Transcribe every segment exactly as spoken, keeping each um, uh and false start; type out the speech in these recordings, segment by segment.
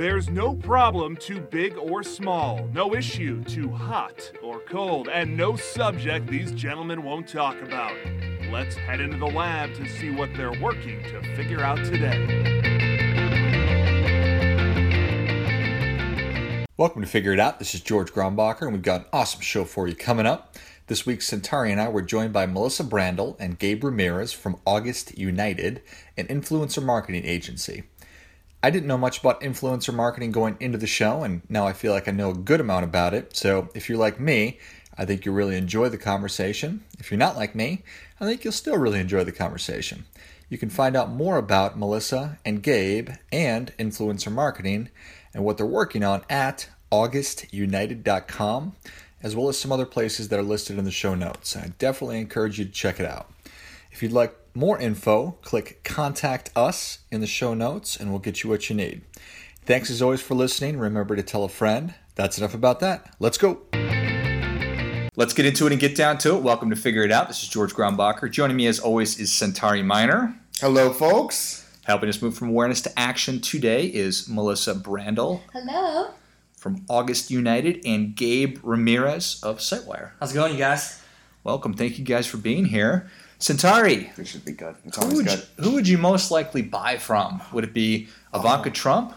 There's no problem too big or small, no issue too hot or cold, and no subject these gentlemen won't talk about. Let's head into the lab to see what they're working to figure out today. Welcome to Figure It Out. This is George Grombacher, and we've got an awesome show for you coming up. This week, Centauri and I were joined by Melissa Brandl and Gabe Ramirez from August United, an influencer marketing agency. I didn't know much about influencer marketing going into the show, and now I feel like I know a good amount about it. So if you're like me, I think you'll really enjoy the conversation. If you're not like me, I think you'll still really enjoy the conversation. You can find out more about Melissa and Gabe and influencer marketing and what they're working on at august united dot com, as well as some other places that are listed in the show notes. I definitely encourage you to check it out. If you'd like more info, click Contact Us in the show notes, and we'll get you what you need. Thanks as always for listening. Remember to tell a friend. That's enough about that. Let's go. Let's get into it and get down to it. Welcome to Figure It Out. This is George Grombacher. Joining me as always is Centauri Miner. Hello, folks. Helping us move from awareness to action today is Melissa Brandl. Hello. From August United, and Gabe Ramirez of SiteWire. How's it going, you guys? Welcome. Thank you guys for being here. Centauri. This should be good. It's always who would, good. Who would you most likely buy from? Would it be Ivanka oh. Trump,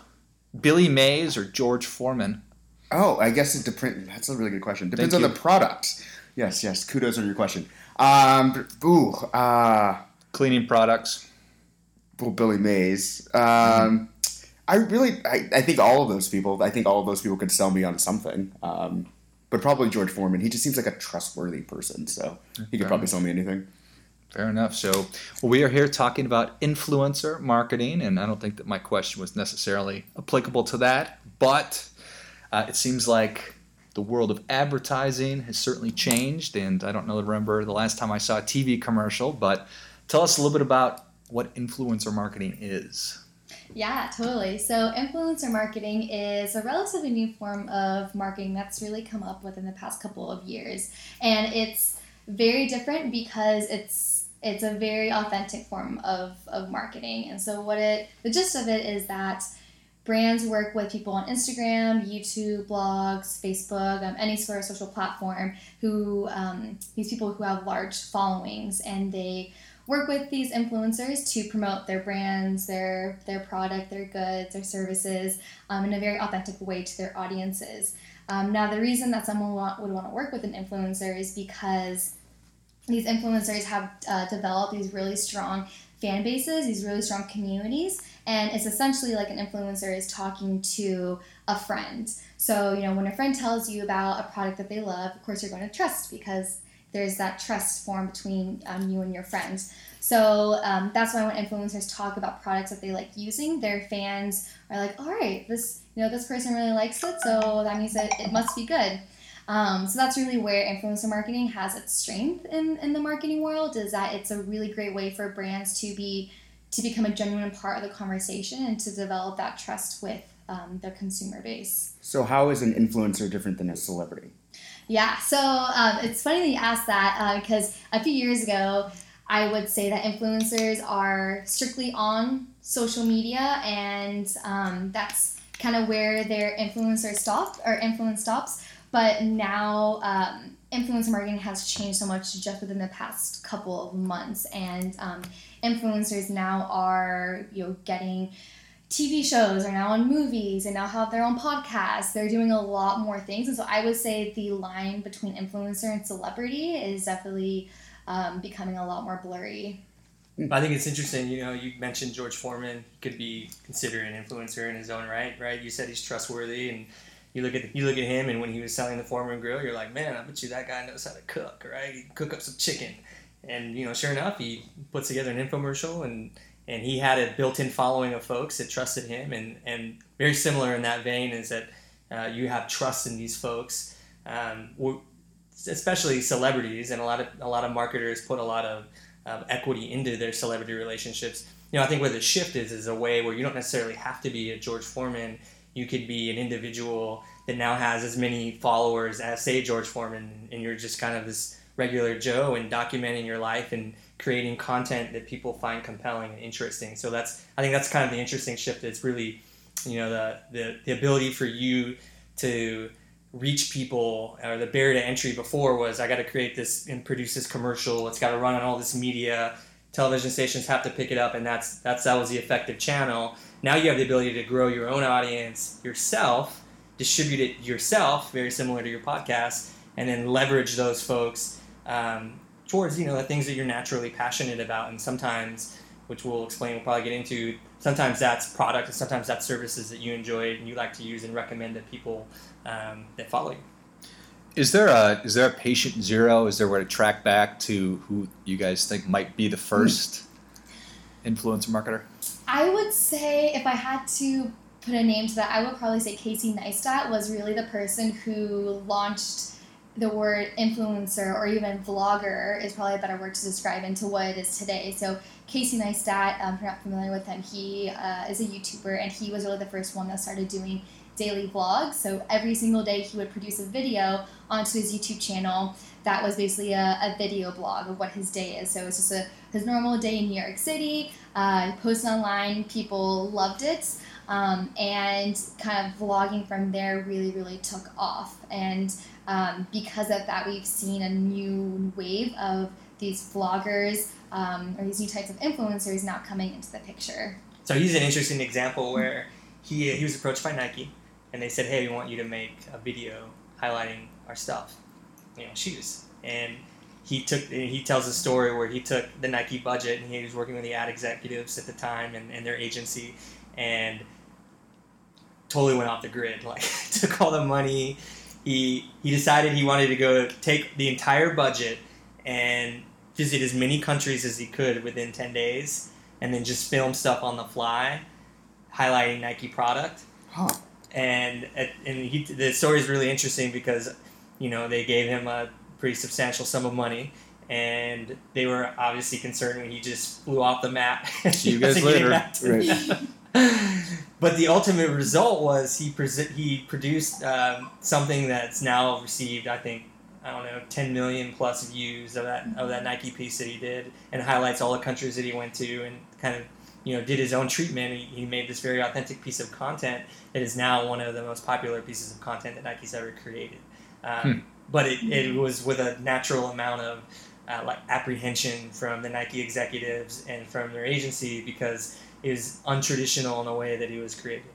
Billy Mays, or George Foreman? Oh, I guess it depends. That's a really good question. Depends on the product. Yes, yes. Kudos on your question. Um, ooh. Uh, Cleaning products. Well, Billy Mays. Um, mm-hmm. I really, I, I think all of those people, I think all of those people could sell me on something. Um, but probably George Foreman. He just seems like a trustworthy person, so he could probably sell me anything. Fair enough. So well, we are here talking about influencer marketing, and I don't think that my question was necessarily applicable to that, but uh, it seems like the world of advertising has certainly changed, and I don't know, remember the last time I saw a T V commercial, but tell us a little bit about what influencer marketing is. Yeah, totally. So influencer marketing is a relatively new form of marketing that's really come up within the past couple of years, and it's very different because it's It's a very authentic form of, of marketing. And so what it, the gist of it is that brands work with people on Instagram, YouTube, blogs, Facebook, um, any sort of social platform who, um, these people who have large followings, and they work with these influencers to promote their brands, their, their product, their goods, their services, um, in a very authentic way to their audiences. Um, now the reason that someone want, would want to work with an influencer is because these influencers have uh, developed these really strong fan bases, these really strong communities, and it's essentially like an influencer is talking to a friend. So, you know, when a friend tells you about a product that they love, of course you're going to trust, because there's that trust formed between um, you and your friends. So um, that's why when influencers talk about products that they like using, their fans are like, all right, this, you know, this person really likes it, so that means that it must be good. Um, so that's really where influencer marketing has its strength in, in the marketing world, is that it's a really great way for brands to be to become a genuine part of the conversation and to develop that trust with um, their consumer base. So how is an influencer different than a celebrity? Yeah, so um, it's funny that you asked that uh, because a few years ago, I would say that influencers are strictly on social media, and um, that's kind of where their influencer stopped or influence stops. But now um, influencer marketing has changed so much just within the past couple of months. And um, influencers now are, you know, getting T V shows, are now on movies, and now have their own podcasts. They're doing a lot more things. And so I would say the line between influencer and celebrity is definitely um, becoming a lot more blurry. I think it's interesting. You know, you mentioned George Foreman could be considered an influencer in his own right, right? You said he's trustworthy, and You look at you look at him, and when he was selling the Foreman Grill, you're like, man, I bet you that guy knows how to cook, right? He can cook up some chicken. And, you know, sure enough, he puts together an infomercial, and, and he had a built-in following of folks that trusted him. And, and very similar in that vein is that uh, you have trust in these folks, um, especially celebrities. And a lot of a lot of marketers put a lot of um, equity into their celebrity relationships. You know, I think where the shift is is a way where you don't necessarily have to be a George Foreman. You could be an individual that now has as many followers as, say, George Foreman, and you're just kind of this regular Joe and documenting your life and creating content that people find compelling and interesting. So that's, I think that's kind of the interesting shift that's really you know, the, the, the ability for you to reach people, or the barrier to entry before was, I got to create this and produce this commercial. It's got to run on all this media. Television stations have to pick it up, and that's that's that was the effective channel. Now you have the ability to grow your own audience yourself, distribute it yourself, very similar to your podcast, and then leverage those folks um, towards, you know, the things that you're naturally passionate about. And sometimes, which we'll explain, we'll probably get into, sometimes that's product, and sometimes that's services that you enjoy and you like to use and recommend to people um, that follow you. Is there a is there a patient zero? Is there where to track back to who you guys think might be the first influencer marketer? I would say, if I had to put a name to that, I would probably say Casey Neistat was really the person who launched the word influencer, or even vlogger is probably a better word to describe, into what it is today. So Casey Neistat, um, if you're not familiar with him, he uh, is a YouTuber, and he was really the first one that started doing daily vlogs. So every single day he would produce a video onto his YouTube channel that was basically a, a video blog of what his day is. So it's just a, his normal day in New York City, uh, posted online, people loved it, um, and kind of vlogging from there really, really took off. And um, because of that, we've seen a new wave of these vloggers um, or these new types of influencers now coming into the picture. So he's an interesting example where he he was approached by Nike, and they said, "Hey, we want you to make a video highlighting our stuff, you know, shoes." And he took, he tells a story where he took the Nike budget, and he was working with the ad executives at the time and, and their agency, and totally went off the grid. Like, took all the money. He he decided he wanted to go take the entire budget and visit as many countries as he could within ten days, and then just film stuff on the fly, highlighting Nike product. Huh. And and he, the story is really interesting because, you know, they gave him a pretty substantial sum of money, and they were obviously concerned when he just flew off the map. See you guys later. Right. But the ultimate result was he presi- he produced um, something that's now received, I think, I don't know, ten million plus views of that of that Nike piece that he did, and highlights all the countries that he went to, and kind of, you know, did his own treatment. He, he made this very authentic piece of content that is now one of the most popular pieces of content that Nike's ever created. Um, hmm. But it, it was with a natural amount of uh, like apprehension from the Nike executives and from their agency, because it was untraditional in a way that it was created.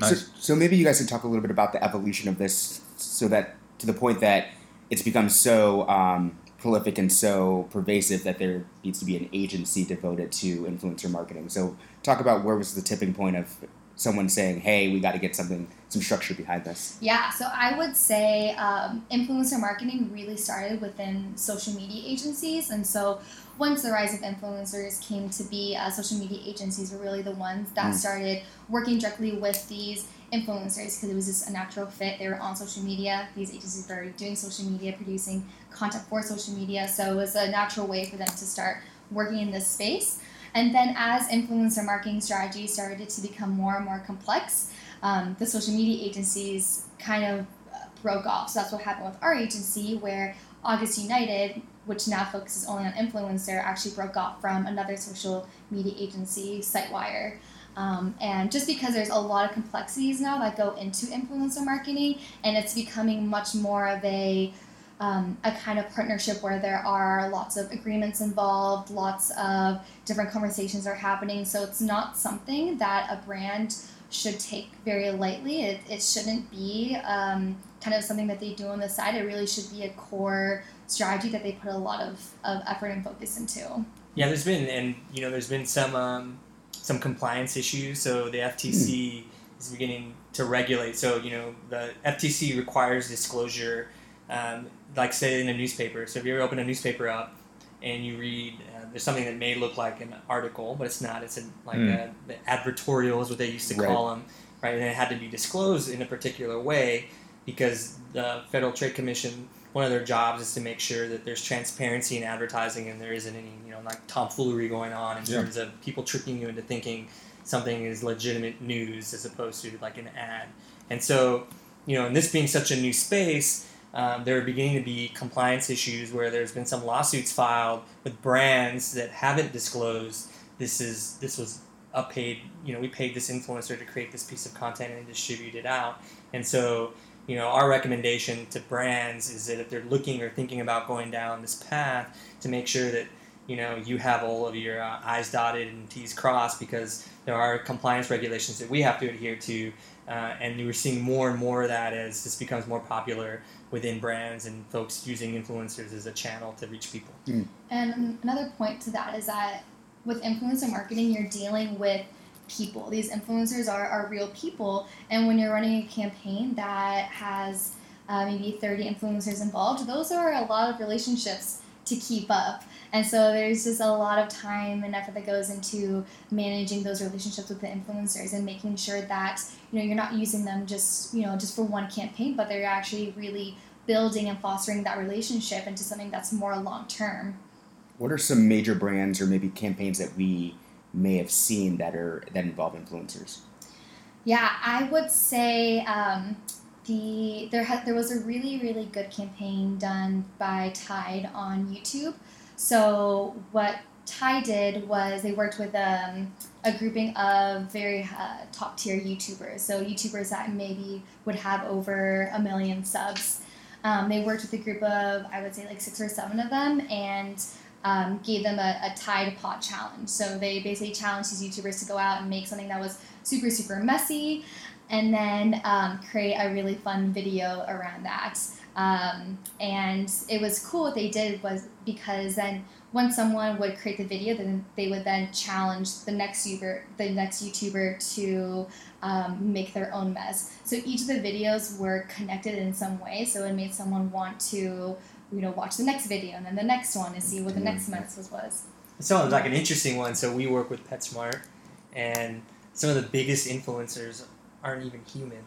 Nice. So, so maybe you guys could talk a little bit about the evolution of this, so that to the point that it's become so um, prolific and so pervasive that there needs to be an agency devoted to influencer marketing. So talk about, where was the tipping point of someone saying, hey, we got to get something, some structure behind this? Yeah, so I would say um, influencer marketing really started within social media agencies. And so once the rise of influencers came to be, uh, social media agencies were really the ones that mm. started working directly with these influencers, because it was just a natural fit. They were on social media. These agencies were doing social media, producing content for social media. So it was a natural way for them to start working in this space. And then as influencer marketing strategies started to become more and more complex, um, the social media agencies kind of broke off. So that's what happened with our agency, where August United, which now focuses only on influencer, actually broke off from another social media agency, SiteWire. Um, and just because there's a lot of complexities now that go into influencer marketing, and it's becoming much more of a um, a kind of partnership where there are lots of agreements involved, lots of different conversations are happening. So it's not something that a brand should take very lightly. It, it shouldn't be um, kind of something that they do on the side. It really should be a core strategy that they put a lot of, of effort and focus into. Yeah, there's been, and you know, there's been some... Um... some compliance issues. So the F T C is beginning to regulate. So, you know, the F T C requires disclosure, um, like say in a newspaper. So if you ever open a newspaper up and you read, uh, there's something that may look like an article, but it's not. It's an, like mm. a, an advertorial is what they used to call right. them, right? And it had to be disclosed in a particular way, because the Federal Trade Commission, one of their jobs is to make sure that there's transparency in advertising, and there isn't any, you know, like tomfoolery going on in yeah. terms of people tricking you into thinking something is legitimate news as opposed to like an ad. And so, you know, and this being such a new space, um, there are beginning to be compliance issues where there's been some lawsuits filed with brands that haven't disclosed this is this was a paid, you know, we paid this influencer to create this piece of content and distribute it out. And so, you know, our recommendation to brands is that if they're looking or thinking about going down this path, to make sure that, you know, you have all of your uh, I's dotted and T's crossed, because there are compliance regulations that we have to adhere to. Uh, and we're seeing more and more of that as this becomes more popular within brands and folks using influencers as a channel to reach people. Mm. And another point to that is that with influencer marketing, you're dealing with people. These influencers are, are real people. And when you're running a campaign that has uh, maybe thirty influencers involved, those are a lot of relationships to keep up. And so there's just a lot of time and effort that goes into managing those relationships with the influencers and making sure that, you know, you're not using them just, you know, just for one campaign, but they're actually really building and fostering that relationship into something that's more long-term. What are some major brands or maybe campaigns that we may have seen that are that involve influencers? Yeah, I would say um, the there ha- there was a really, really good campaign done by Tide on YouTube. So what Tide did was they worked with um, a grouping of very uh, top-tier YouTubers, so YouTubers that maybe would have over a million subs. Um, they worked with a group of, I would say, like six or seven of them, and um, gave them a, a Tide pot challenge. So they basically challenged these YouTubers to go out and make something that was super, super messy, and then um, create a really fun video around that. Um, and it was cool what they did was because then when someone would create the video, then they would then challenge the next YouTuber, the next YouTuber to um, make their own mess. So each of the videos were connected in some way, so it made someone want to, you know, watch the next video and then the next one and see what the next mess was. was. It sounds like an interesting one. So we work with PetSmart, and some of the biggest influencers aren't even human;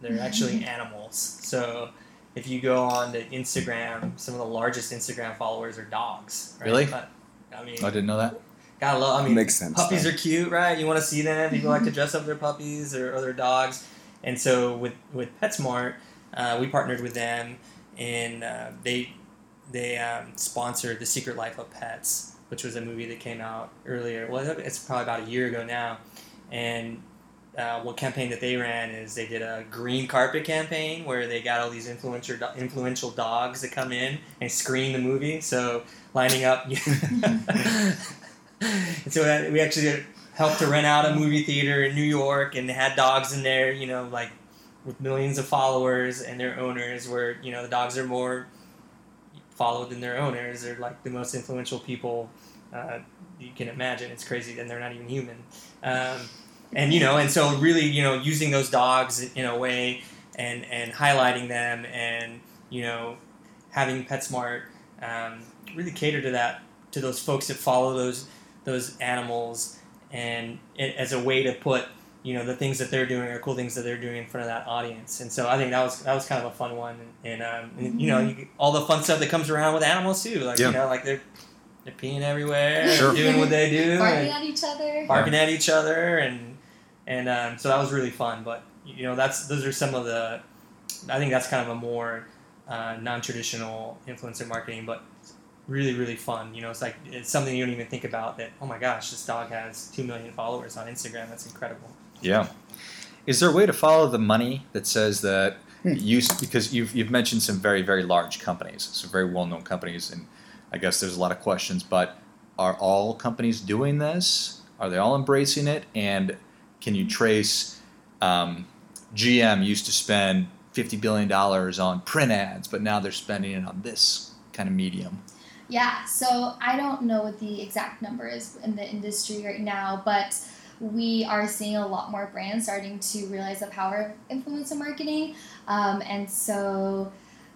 they're actually animals. So if you go on to Instagram, some of the largest Instagram followers are dogs. Right? Really? But, I mean, I didn't know that. Gotta love. I mean, makes sense, puppies though. Are cute, right? You want to see them. People like to dress up their puppies or, or their dogs. And so with with PetSmart, uh, we partnered with them, and uh, they they um, sponsored The Secret Life of Pets, which was a movie that came out earlier. Well, it's probably about a year ago now, and. Uh, what campaign that they ran is they did a green carpet campaign where they got all these influencer do- influential dogs that come in and screen the movie. So lining up, and so we actually helped to rent out a movie theater in New York, and they had dogs in there, you know, like with millions of followers and their owners. Where you know the dogs are more followed than their owners. They're like the most influential people uh, you can imagine. It's crazy, and they're not even human. Um, And, you know, and so really, you know, using those dogs in a way and, and highlighting them and, you know, having PetSmart um, really cater to that, to those folks that follow those those animals and it, as a way to put, you know, the things that they're doing or cool things that they're doing in front of that audience. And so I think that was that was kind of a fun one. And, and, um, and you know, you, all the fun stuff that comes around with animals, too. Like, yeah. you know, like they're... They're peeing everywhere, sure. doing what they do. Barking at each other. Barking at each other, and and um, so that was really fun. But, you know, that's those are some of the, I think that's kind of a more uh, non-traditional influencer marketing, but really, really fun. You know, it's like, it's something you don't even think about that, oh my gosh, this dog has two million followers on Instagram. That's incredible. Yeah. Is there a way to follow the money that says that, you because you've, you've mentioned some very, very large companies, some very well-known companies, and I guess there's a lot of questions, but are all companies doing this? Are they all embracing it? And can you trace um, G M used to spend fifty billion dollars on print ads, but now they're spending it on this kind of medium? Yeah, so I don't know what the exact number is in the industry right now, but we are seeing a lot more brands starting to realize the power of influencer marketing. Um, and so...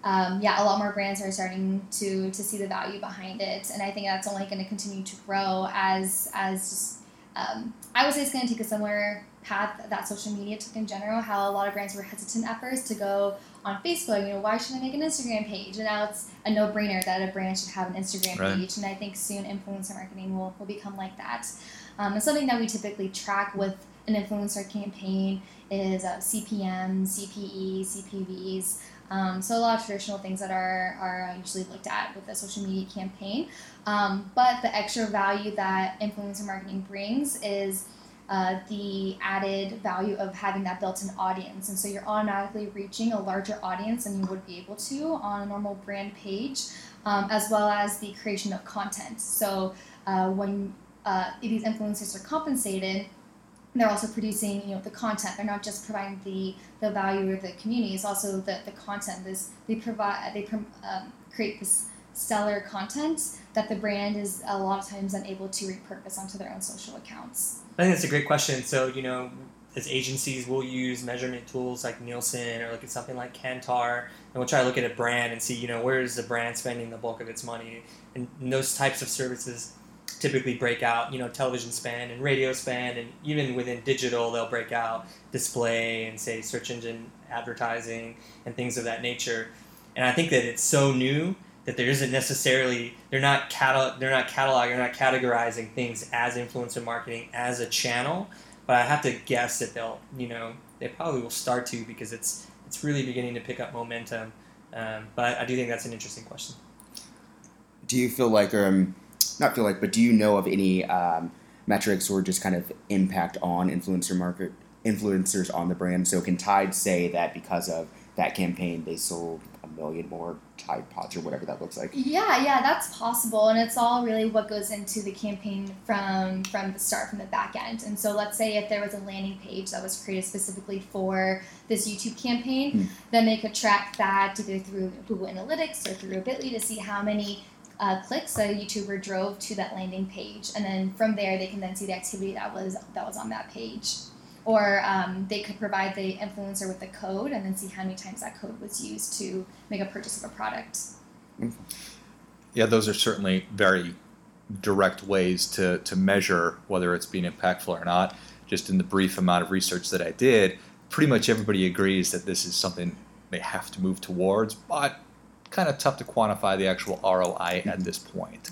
Um, yeah, a lot more brands are starting to to see the value behind it, and I think that's only going to continue to grow as as just, um, I would say it's going to take a similar path that social media took in general. How a lot of brands were hesitant at first to go on Facebook. You know, why should I make an Instagram page? And now it's a no-brainer that a brand should have an Instagram right. page, and I think soon influencer marketing will, will become like that. Um, it's something that we typically track with an influencer campaign is uh, C P M, C P E, C P Vs. Um, so a lot of traditional things that are, are usually looked at with a social media campaign. Um, but the extra value that influencer marketing brings is uh, the added value of having that built-in audience. And so you're automatically reaching a larger audience than you would be able to on a normal brand page, um, as well as the creation of content. So uh, when uh, these influencers are compensated, they're also producing, you know, the content. They're not just providing the, the value or the community. It's also the, the content. This they provide. They um, create this stellar content that the brand is a lot of times unable to repurpose onto their own social accounts. I think that's a great question. So, you know, as agencies, we'll use measurement tools like Nielsen or look at something like Kantar, and we'll try to look at a brand and see, you know, where is the brand spending the bulk of its money, and those types of services typically break out, you know, television spend and radio spend, and even within digital, they'll break out display and, say, search engine advertising and things of that nature. And I think that it's so new that there isn't necessarily, they're not catalog, they're not catalog, they're not categorizing things as influencer marketing as a channel. But I have to guess that they'll, you know, they probably will start to, because it's it's really beginning to pick up momentum. Um, but I do think that's an interesting question. Do you feel like, um. Not feel like, but do you know of any um, metrics or just kind of impact on influencer market influencers on the brand? So can Tide say that because of that campaign, they sold a million more Tide Pods or whatever that looks like? Yeah, yeah, that's possible. And it's all really what goes into the campaign from, from the start, from the back end. And so let's say if there was a landing page that was created specifically for this YouTube campaign, hmm. then they could track that either through Google Analytics or through Bitly to see how many Uh, clicks that a YouTuber drove to that landing page, and then from there they can then see the activity that was that was on that page, or um, they could provide the influencer with a code and then see how many times that code was used to make a purchase of a product. Yeah, those are certainly very direct ways to to measure whether it's being impactful or not. Just in the brief amount of research that I did, pretty much everybody agrees that this is something they have to move towards, but kind of tough to quantify the actual R O I at this point.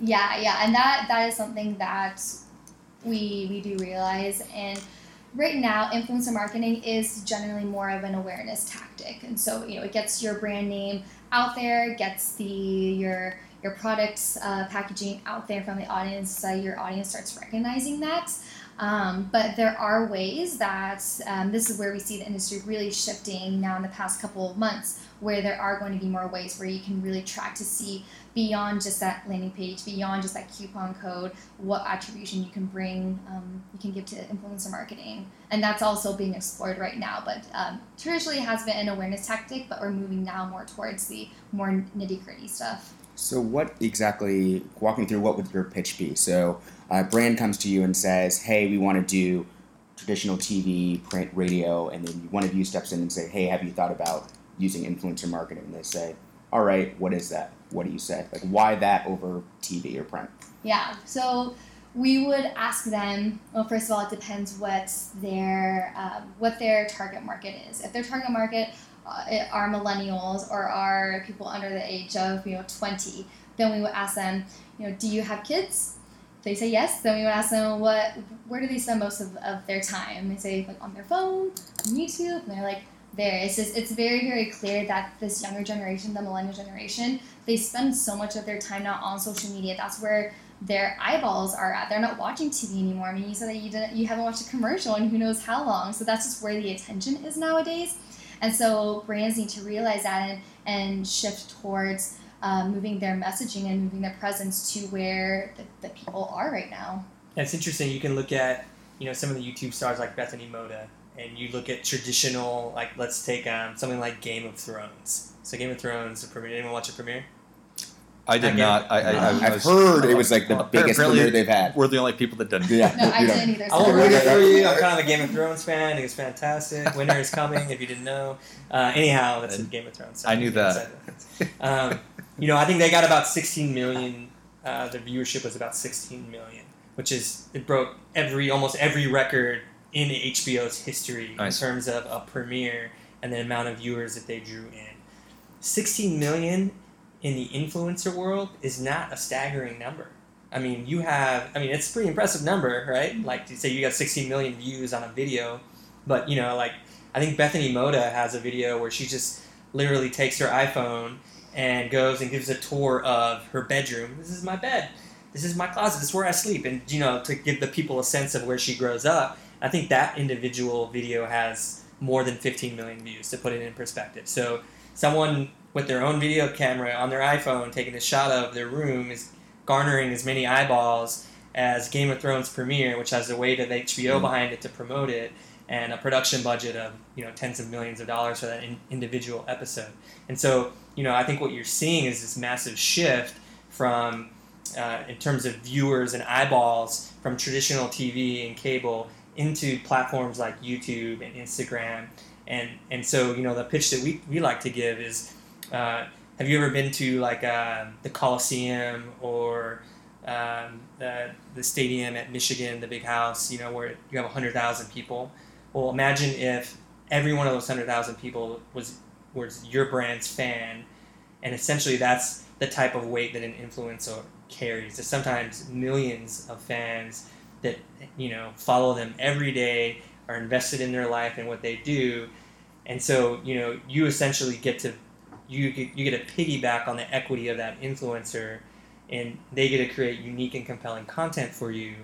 Yeah, yeah, and that that is something that we we do realize. And right now, influencer marketing is generally more of an awareness tactic, and so, you know, it gets your brand name out there, gets the your your products uh, packaging out there from the audience, so your audience starts recognizing that. Um, but there are ways that um, this is where we see the industry really shifting now in the past couple of months, where there are going to be more ways where you can really track to see beyond just that landing page, beyond just that coupon code, what attribution you can bring, um, you can give to influencer marketing. And that's also being explored right now. But um, traditionally it has been an awareness tactic, but we're moving now more towards the more nitty-gritty stuff. So what exactly, walk me through, what would your pitch be? So a brand comes to you and says, hey, we want to do traditional T V, print, radio, and then one of you steps in and say, hey, have you thought about using influencer marketing? And they say, all right, what is that? What do you say? Like, why that over T V or print? Yeah, so we would ask them, well, first of all, it depends what their, uh, what their target market is. If their target market uh, are millennials or are people under the age of, you know, twenty, then we would ask them, you know, do you have kids? They say yes, then we would ask them what, where do they spend most of, of their time? They say, like, on their phone, on YouTube, and they're like, there. It's just, it's very, very clear that this younger generation, the millennial generation, they spend so much of their time now on social media. That's where their eyeballs are at. They're not watching T V anymore. I mean, you said that you didn't, you haven't watched a commercial in who knows how long. So that's just where the attention is nowadays. And so brands need to realize that and, and shift towards Uh, moving their messaging and moving their presence to where the, the people are right now. It's interesting. You can look at, you know, some of the YouTube stars like Bethany Mota, and you look at traditional, like, let's take um, something like Game of Thrones. So Game of Thrones, the premiere. Anyone watch the premiere? I did not. I, I, I, I I've was, heard it was like the well, biggest premiere they've had. We're the only people that didn't. Yeah. No, I didn't either. I'll read it for you. I'm kind of a Game of Thrones fan. It was fantastic. Winter is coming, if you didn't know. Uh, anyhow, that's and, Game of Thrones. So I knew that. Um, you know, I think they got about sixteen million. Uh, the viewership was about sixteen million, which is, it broke every almost every record in H B O's history nice. in terms of a premiere and the amount of viewers that they drew in. sixteen million in the influencer world is not a staggering number. I mean, you have, I mean, it's a pretty impressive number, right? Like, to say you got sixteen million views on a video, but, you know, like, I think Bethany Mota has a video where she just literally takes her iPhone and goes and gives a tour of her bedroom. This is my bed. this is my closet, this is where I sleep, and, you know, to give the people a sense of where she grows up. I think that individual video has more than fifteen million views, to put it in perspective. So someone with their own video camera on their iPhone taking a shot of their room is garnering as many eyeballs as Game of Thrones premiere, which has a weight of H B O mm. behind it to promote it, and a production budget of, you know, tens of millions of dollars for that in- individual episode. And so, you know, I think what you're seeing is this massive shift from, uh, in terms of viewers and eyeballs, from traditional T V and cable into platforms like YouTube and Instagram. And, and so, you know, the pitch that we, we like to give is, uh, have you ever been to, like, uh, the Coliseum or um, the, the stadium at Michigan, the Big House, you know, where you have one hundred thousand people? Well, imagine if every one of those one hundred thousand people was was your brand's fan, and essentially that's the type of weight that an influencer carries. There's sometimes millions of fans that, you know, follow them every day, are invested in their life and what they do. And so, you know, you essentially get to, you get, you get a piggyback on the equity of that influencer, and they get to create unique and compelling content for you,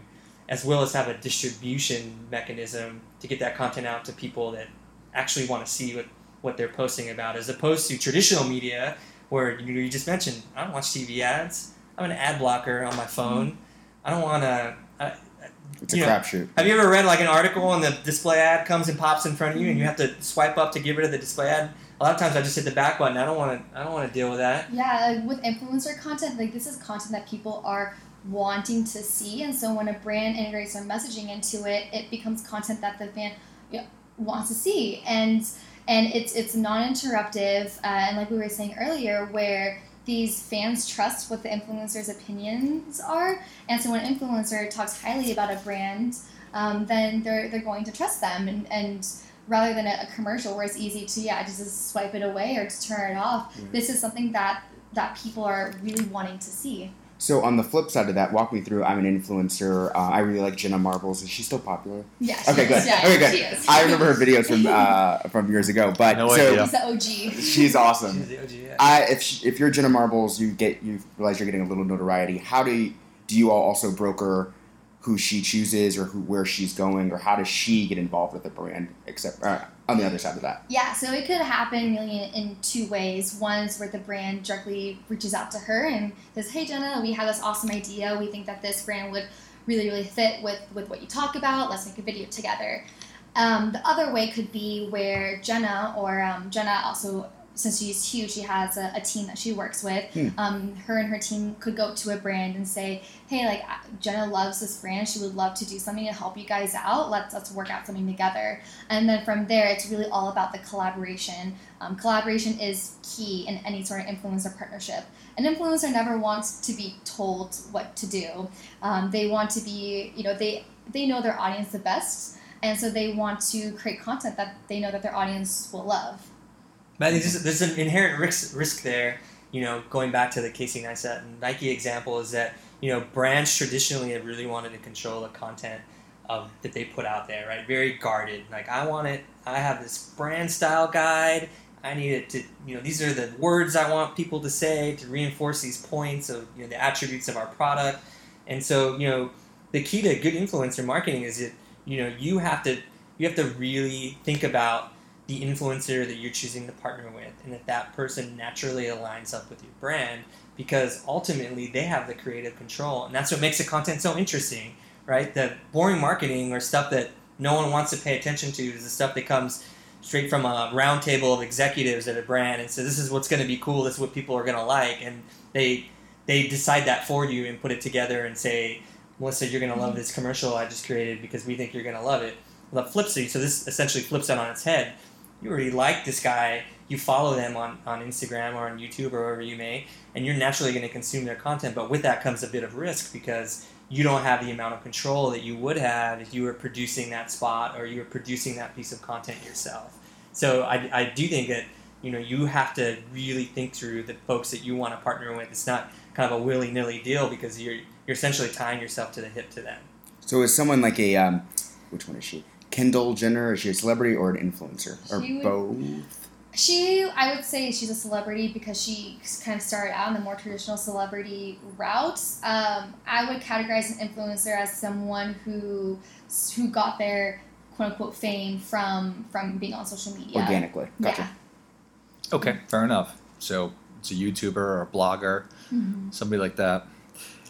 as well as have a distribution mechanism to get that content out to people that actually want to see what, what they're posting about, as opposed to traditional media where, you know, you just mentioned, I don't watch T V ads. I'm an ad blocker on my phone. Mm-hmm. I don't want to... I, It's you a crapshoot. Have you ever read, like, an article and the display ad comes and pops in front of you, and you have to swipe up to get rid of the display ad? A lot of times I just hit the back button. I don't want to. I don't want to deal with that. Yeah, like with influencer content, like, this is content that people are wanting to see, and so when a brand integrates their messaging into it, it becomes content that the fan, you know, wants to see, and and it's it's non-interruptive, uh, and like we were saying earlier, where these fans trust what the influencer's opinions are, and so when an influencer talks highly about a brand, um, then they're they're going to trust them, and, and rather than a, a commercial where it's easy to yeah just swipe it away or to turn it off, mm-hmm. this is something that that people are really wanting to see. So on the flip side of that, walk me through. I'm an influencer. Uh, I really like Jenna Marbles. Is she still popular? Yeah. She okay, is. Good. Yeah, okay, good. She is. I remember her videos from uh, from years ago. But no so idea. She's the O G. She's awesome. She's the O G. Yeah. I, if she, if you're Jenna Marbles, you get you realize you're getting a little notoriety. How do you, do you all also broker who she chooses or who where she's going, or how does she get involved with the brand? Except uh, on the other side of that. Yeah. So it could happen really in two ways. One is where the brand directly reaches out to her and says, "Hey Jenna, we have this awesome idea. We think that this brand would really, really fit with with what you talk about. Let's make a video together." Um, the other way could be where Jenna or um, Jenna also, since she's huge, she has a, a team that she works with. Hmm. Um, her and her team could go to a brand and say, hey, like, Jenna loves this brand. She would love to do something to help you guys out. Let's let's work out something together. And then from there, it's really all about the collaboration. Um, collaboration is key in any sort of influencer partnership. An influencer never wants to be told what to do. Um, they want to be, you know, they they know their audience the best. And so they want to create content that they know that their audience will love. But there's, there's an inherent risk, risk there, you know, going back to the Casey Neistat and Nike example, is that, you know, brands traditionally have really wanted to control the content of that they put out there, right? Very guarded. Like, I want it, I have this brand style guide, I need it to, you know, these are the words I want people to say to reinforce these points of, you know, the attributes of our product. And so, you know, the key to good influencer marketing is that, you know, you have to, you have to really think about the influencer that you're choosing to partner with, and that that person naturally aligns up with your brand, because ultimately they have the creative control, and that's what makes the content so interesting, right? The boring marketing or stuff that no one wants to pay attention to is the stuff that comes straight from a round table of executives at a brand and says, this is what's going to be cool, this is what people are going to like, and they they decide that for you and put it together and say, Melissa, you're going to love this commercial I just created because we think you're going to love it. Well, that flips it, so this essentially flips it on its head. You already like this guy, you follow them on, on Instagram or on YouTube or wherever you may, and you're naturally going to consume their content, but with that comes a bit of risk because you don't have the amount of control that you would have if you were producing that spot or you were producing that piece of content yourself. So I, I do think that, you know, you have to really think through the folks that you want to partner with. It's not kind of a willy-nilly deal because you're you're essentially tying yourself to the hip to them. So is someone like a, um, which one is she? Kendall Jenner, is she a celebrity or an influencer? Or would, both? She, I would say she's a celebrity because she kind of started out in the more traditional celebrity route. Um, I would categorize an influencer as someone who who got their quote-unquote fame from, from being on social media. Organically. Gotcha. Yeah. Okay, fair enough. So it's a YouTuber or a blogger, mm-hmm. somebody like that.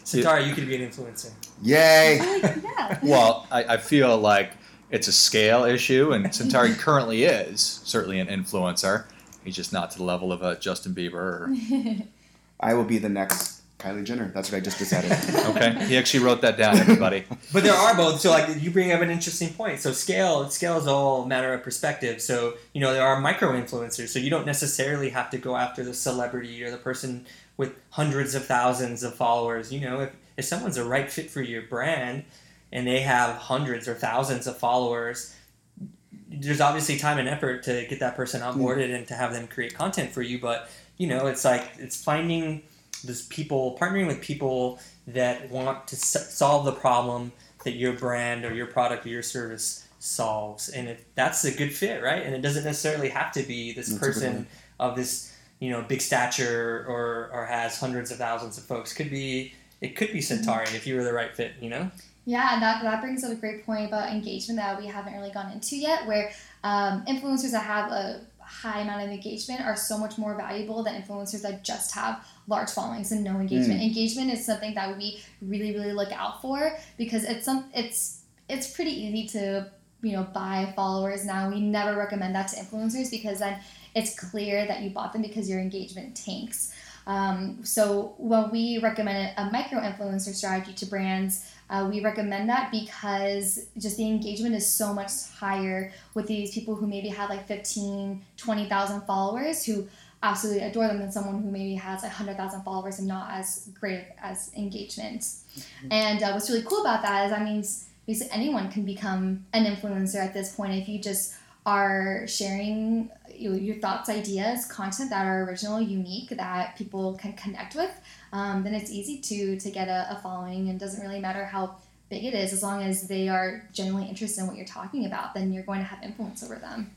Centauri, you could be an influencer. Yay! Like, yeah. Well, I, I feel like it's a scale issue, and Centauri currently is certainly an influencer. He's just not to the level of a Justin Bieber. Or... I will be the next Kylie Jenner. That's what I just decided. Okay. He actually wrote that down, everybody. But there are both. So, like, you bring up an interesting point. So scale, scale is all a matter of perspective. So, you know, there are micro-influencers. So you don't necessarily have to go after the celebrity or the person with hundreds of thousands of followers. You know, if, if someone's a right fit for your brand and they have hundreds or thousands of followers, there's obviously time and effort to get that person onboarded mm. and to have them create content for you. But, you know, it's like, it's finding those people, partnering with people that want to s- solve the problem that your brand or your product or your service solves. And if that's a good fit, right? And it doesn't necessarily have to be this that's person of this, you know, big stature or, or has hundreds of thousands of folks. Could be, it could be Centauri mm. if you were the right fit, you know? Yeah, and that, that brings up a great point about engagement that we haven't really gone into yet, where um, influencers that have a high amount of engagement are so much more valuable than influencers that just have large followings and no engagement. Mm. Engagement is something that we really, really look out for, because it's some, it's it's pretty easy to, you know, buy followers now. We never recommend that to influencers, because then it's clear that you bought them because your engagement tanks. Um, so when we recommend a micro-influencer strategy to brands, Uh, we recommend that because just the engagement is so much higher with these people who maybe have like fifteen, twenty thousand followers who absolutely adore them, than someone who maybe has like one hundred thousand followers and not as great as engagement. Mm-hmm. And uh, what's really cool about that is, I mean, basically anyone can become an influencer at this point if you just are sharing your thoughts, ideas, content that are original, unique, that people can connect with. Um, then it's easy to to get a, a following, and doesn't really matter how big it is, as long as they are genuinely interested in what you're talking about, then you're going to have influence over them.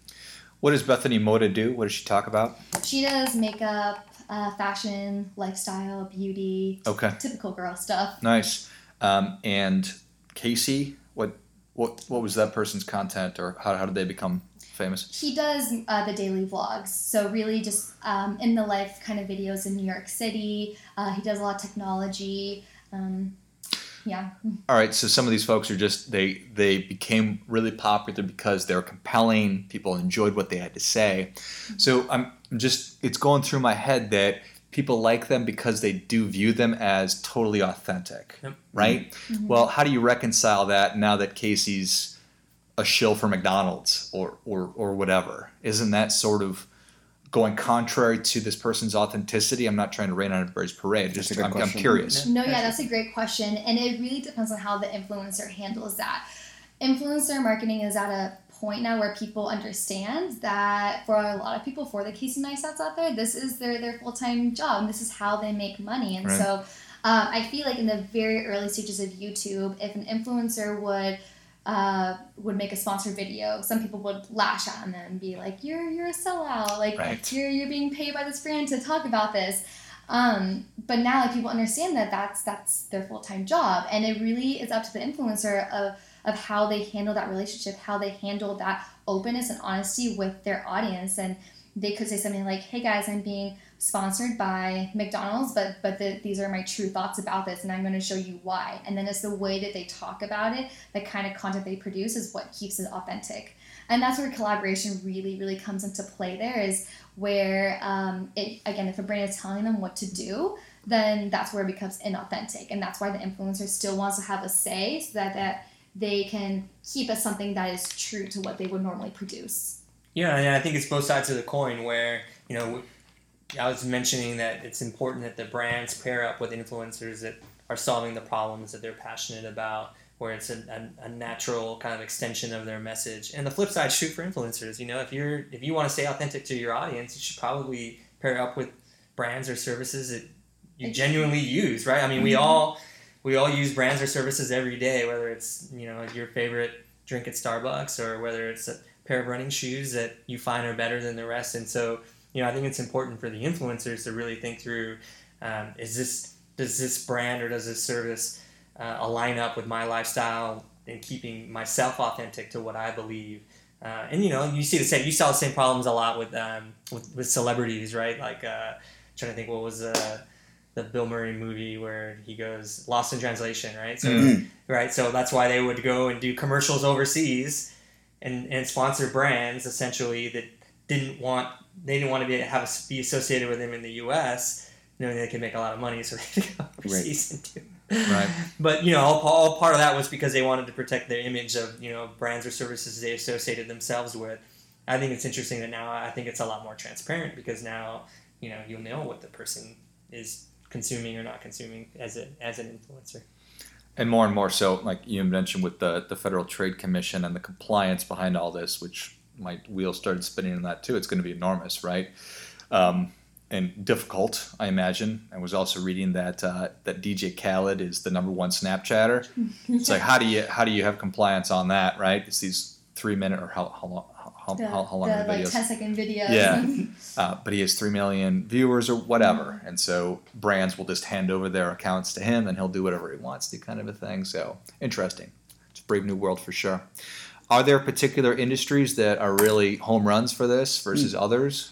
What does Bethany Mota do? What does she talk about? She does makeup, uh, fashion, lifestyle, beauty. Okay. Typical girl stuff. Nice. Um, and Casey, what what what was that person's content, or how how did they become famous? He does uh, the daily vlogs, so really just um, in the life kind of videos in New York City. Uh, he does a lot of technology. Um, yeah. All right, so some of these folks are just, they they became really popular because they were compelling. People enjoyed what they had to say. Mm-hmm. So I'm just, it's going through my head that people like them because they do view them as totally authentic, yep. right? Mm-hmm. Well, how do you reconcile that now that Casey's a shill for McDonald's or, or or whatever? Isn't that sort of going contrary to this person's authenticity? I'm not trying to rain on everybody's parade. Just I'm, I'm curious. No, yeah, that's a great question. And it really depends on how the influencer handles that. Influencer marketing is at a point now where people understand that for a lot of people, for the Casey Neistats out there, this is their, their full-time job, and this is how they make money. And right. so um, I feel like in the very early stages of YouTube, if an influencer would Uh, would make a sponsored video, some people would lash at them and be like, "You're you're a sellout! Like right. you're you're being paid by this brand to talk about this." Um, but now, like, people understand that that's that's their full time job, and it really is up to the influencer of of how they handle that relationship, how they handle that openness and honesty with their audience. And they could say something like, "Hey guys, I'm being sponsored by McDonald's, but but the, these are my true thoughts about this, and I'm going to show you why." And then it's the way that they talk about it, the kind of content they produce, is what keeps it authentic. And that's where collaboration really, really comes into play. There is where um, it again, if a brand is telling them what to do, then that's where it becomes inauthentic, and that's why the influencer still wants to have a say, so that that they can keep us something that is true to what they would normally produce. Yeah, and I think it's both sides of the coin where, you know, I was mentioning that it's important that the brands pair up with influencers that are solving the problems that they're passionate about, where it's a, a, a natural kind of extension of their message. And the flip side, shoot for influencers. You know, if you're if you want to stay authentic to your audience, you should probably pair up with brands or services that you genuinely use, right? I mean, we all we all use brands or services every day, whether it's, you know, your favorite drink at Starbucks, or whether it's a pair of running shoes that you find are better than the rest. And so, you know, I think it's important for the influencers to really think through, um, is this, does this brand or does this service uh, align up with my lifestyle and keeping myself authentic to what I believe? Uh, and, you know, you see the same, you saw the same problems a lot with, um, with, with celebrities, right? Like, uh, I'm trying to think what was, uh, the Bill Murray movie where he goes Lost in Translation, right? So, mm-hmm. right. So that's why they would go and do commercials overseas and, and sponsor brands essentially that didn't want, they didn't want to be, have a, be associated with them in the U S knowing they could make a lot of money. So they go overseas right. and do Right, but you know, all, all part of that was because they wanted to protect their image of, you know, brands or services they associated themselves with. I think it's interesting that now I think it's a lot more transparent because now, you know, you'll know what the person is consuming or not consuming as a as an influencer. And more and more so, like you mentioned, with the the Federal Trade Commission and the compliance behind all this, which my wheels started spinning on that too. It's going to be enormous, right? Um, And difficult, I imagine. I was also reading that uh, that D J Khaled is the number one Snapchatter. It's like, how do you how do you have compliance on that, right? It's these three minute or how how long how, the, how, how long the, are the videos? Like ten second videos. Yeah, uh, but he has three million viewers or whatever, and so brands will just hand over their accounts to him, and he'll do whatever he wants to, kind of a thing. So interesting. It's a brave new world for sure. Are there particular industries that are really home runs for this versus mm. others?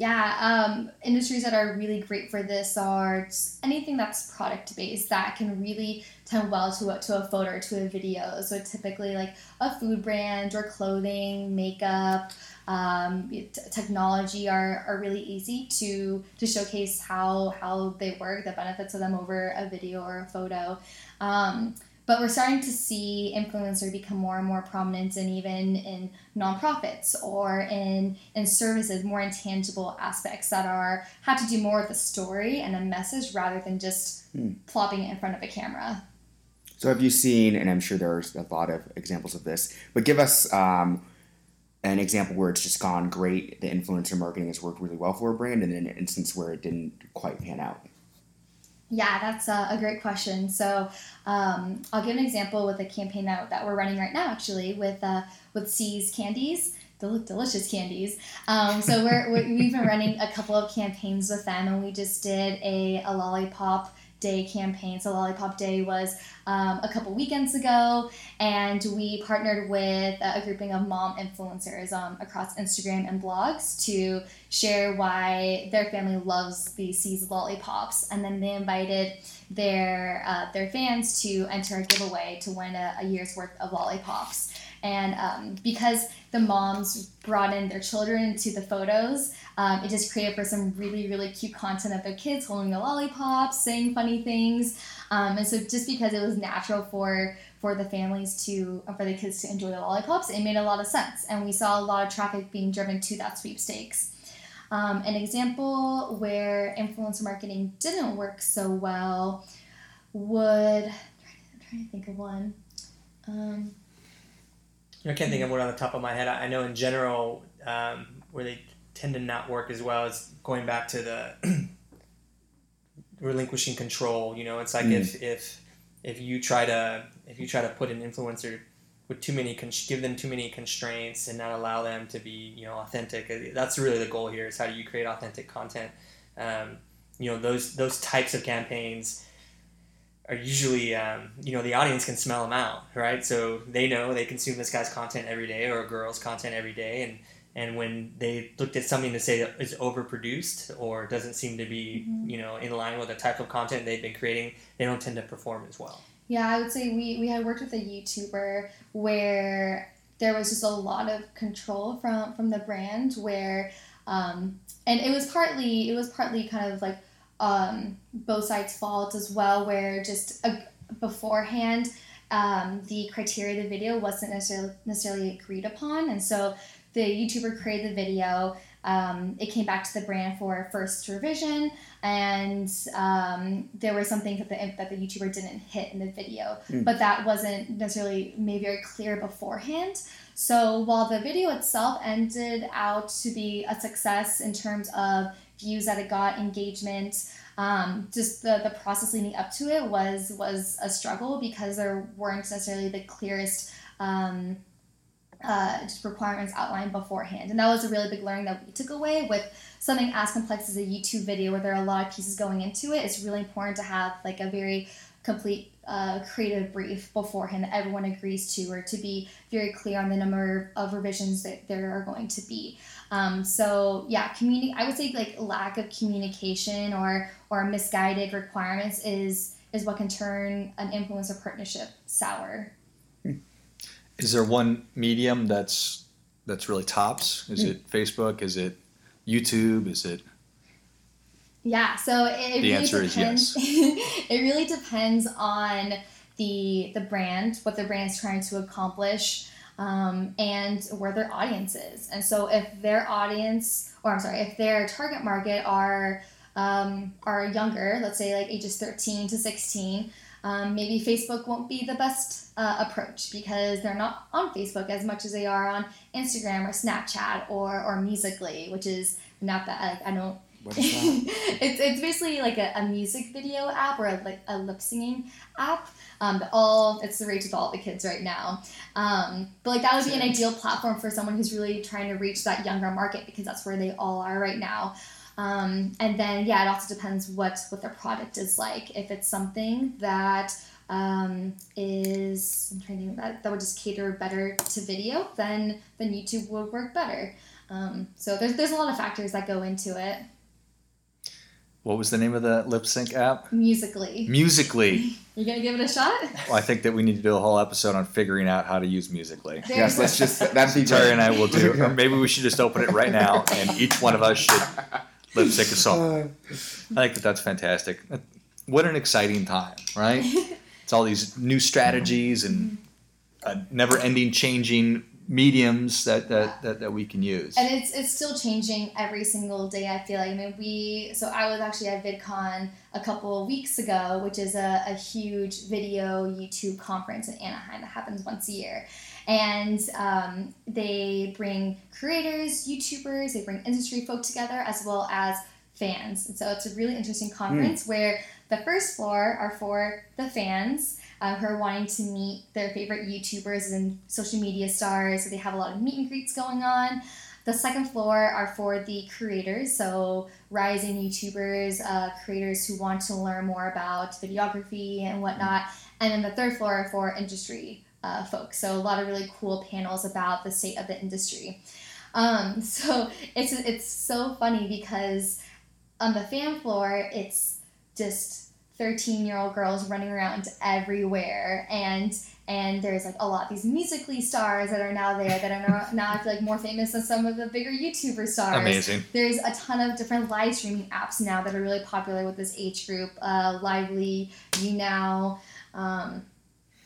Yeah, um, industries that are really great for this are just anything that's product-based that can really tend well to a, to a photo or to a video. So typically like a food brand or clothing, makeup, um, t- technology are, are really easy to to showcase how, how they work, the benefits of them over a video or a photo. Um, But we're starting to see influencer become more and more prominent, and even in nonprofits or in in services, more intangible aspects that are have to do more with a story and a message rather than just hmm. plopping it in front of a camera. So have you seen, and I'm sure there's a lot of examples of this, but give us um, an example where it's just gone great, the influencer marketing has worked really well for a brand, and then an instance where it didn't quite pan out. Yeah, that's a, a great question. So um, I'll give an example with a campaign that, that we're running right now, actually, with uh, with See's candies, del- delicious candies. Um, so we're, we're, we've been running a couple of campaigns with them, and we just did a, a lollipop day campaign. So Lollipop Day was um, a couple weekends ago, and we partnered with a grouping of mom influencers um, across Instagram and blogs to share why their family loves the See's lollipops. And then they invited their uh, their fans to enter a giveaway to win a, a year's worth of lollipops. And um, because the moms brought in their children to the photos, um, it just created for some really, really cute content of their kids holding the lollipops, saying funny things. Um, and so just because it was natural for, for the families to, for the kids to enjoy the lollipops, it made a lot of sense. And we saw a lot of traffic being driven to that sweepstakes. Um, an example where influencer marketing didn't work so well would, I'm trying to think of one. Um, I can't think of one on the top of my head. I know in general um, where they tend to not work as well is going back to the relinquishing control. You know, it's like mm. if if if you try to if you try to put an influencer with too many give them too many constraints and not allow them to be, you know, authentic. That's really the goal here, is how do you create authentic content. Um, you know, those those types of campaigns are usually, um, you know, the audience can smell them out, right? So they know they consume this guy's content every day or a girl's content every day. And, and when they looked at something to say is overproduced or doesn't seem to be, mm-hmm. you know, in line with the type of content they've been creating, they don't tend to perform as well. Yeah, I would say we, we had worked with a YouTuber where there was just a lot of control from, from the brand where, um, and it was partly, it was partly kind of like, Um, both sides' fault as well, where just uh, beforehand um, the criteria of the video wasn't necessarily, necessarily agreed upon, and so the YouTuber created the video. Um, it came back to the brand for first revision, and um, there were some things that the that the YouTuber didn't hit in the video, mm. but that wasn't necessarily made very clear beforehand. So while the video itself ended out to be a success in terms of views that it got, engagement, um, just the, the process leading up to it was was a struggle because there weren't necessarily the clearest um, uh, just requirements outlined beforehand. And that was a really big learning that we took away with something as complex as a YouTube video where there are a lot of pieces going into it. It's really important to have like a very complete uh, creative brief beforehand that everyone agrees to, or to be very clear on the number of revisions that there are going to be. Um, so yeah, communi- I would say like lack of communication or or misguided requirements is is what can turn an influencer partnership sour. Is there one medium that's that's really tops? Is mm. it Facebook? Is it YouTube? Is it? Yeah, so it, it the really answer depends. Is yes. It really depends on the the brand, what the brand's trying to accomplish. Um, and where their audience is. And so if their audience, or I'm sorry, if their target market are um, are younger, let's say like ages thirteen to sixteen, um, maybe Facebook won't be the best uh, approach because they're not on Facebook as much as they are on Instagram or Snapchat or or Musical.ly, which is not that, I, I don't, what is that? it's, it's basically like a, a music video app or a, like a lip singing app. Um, but all it's the rage with all the kids right now. Um, but like that would be an ideal platform for someone who's really trying to reach that younger market because that's where they all are right now. Um, and then yeah, it also depends what what their product is like. If it's something that um, is I'm trying to think that that would just cater better to video, then then YouTube would work better. Um, so there's there's a lot of factors that go into it. What was the name of the lip sync app? Musical.ly. Musical.ly. You gonna give it a shot? Well, I think that we need to do a whole episode on figuring out how to use Musical.ly. Yes, go. Let's just that'd be Terry and I will do. Or maybe we should just open it right now, and each one of us should lip sync a song. I think that that's fantastic. What an exciting time, right? It's all these new strategies and uh, never-ending, changing mediums that, that, that, that we can use. And it's it's still changing every single day, I feel like. I mean, we, so I was actually at VidCon a couple of weeks ago, which is a, a huge video YouTube conference in Anaheim that happens once a year. And um, they bring creators, YouTubers, they bring industry folk together, as well as fans. And so it's a really interesting conference mm. where the first floor are for the fans, Uh, who are wanting to meet their favorite YouTubers and social media stars. So they have a lot of meet and greets going on. The second floor are for the creators, so rising YouTubers, uh, creators who want to learn more about videography and whatnot. And then the third floor are for industry uh, folks. So a lot of really cool panels about the state of the industry. Um, so it's it's so funny because on the fan floor, it's just thirteen-year-old girls running around everywhere, and and there's like a lot of these Musical.ly stars that are now there that are now I feel like more famous than some of the bigger YouTuber stars. Amazing. There's a ton of different live streaming apps now that are really popular with this age group, uh, Lively, YouNow. Um,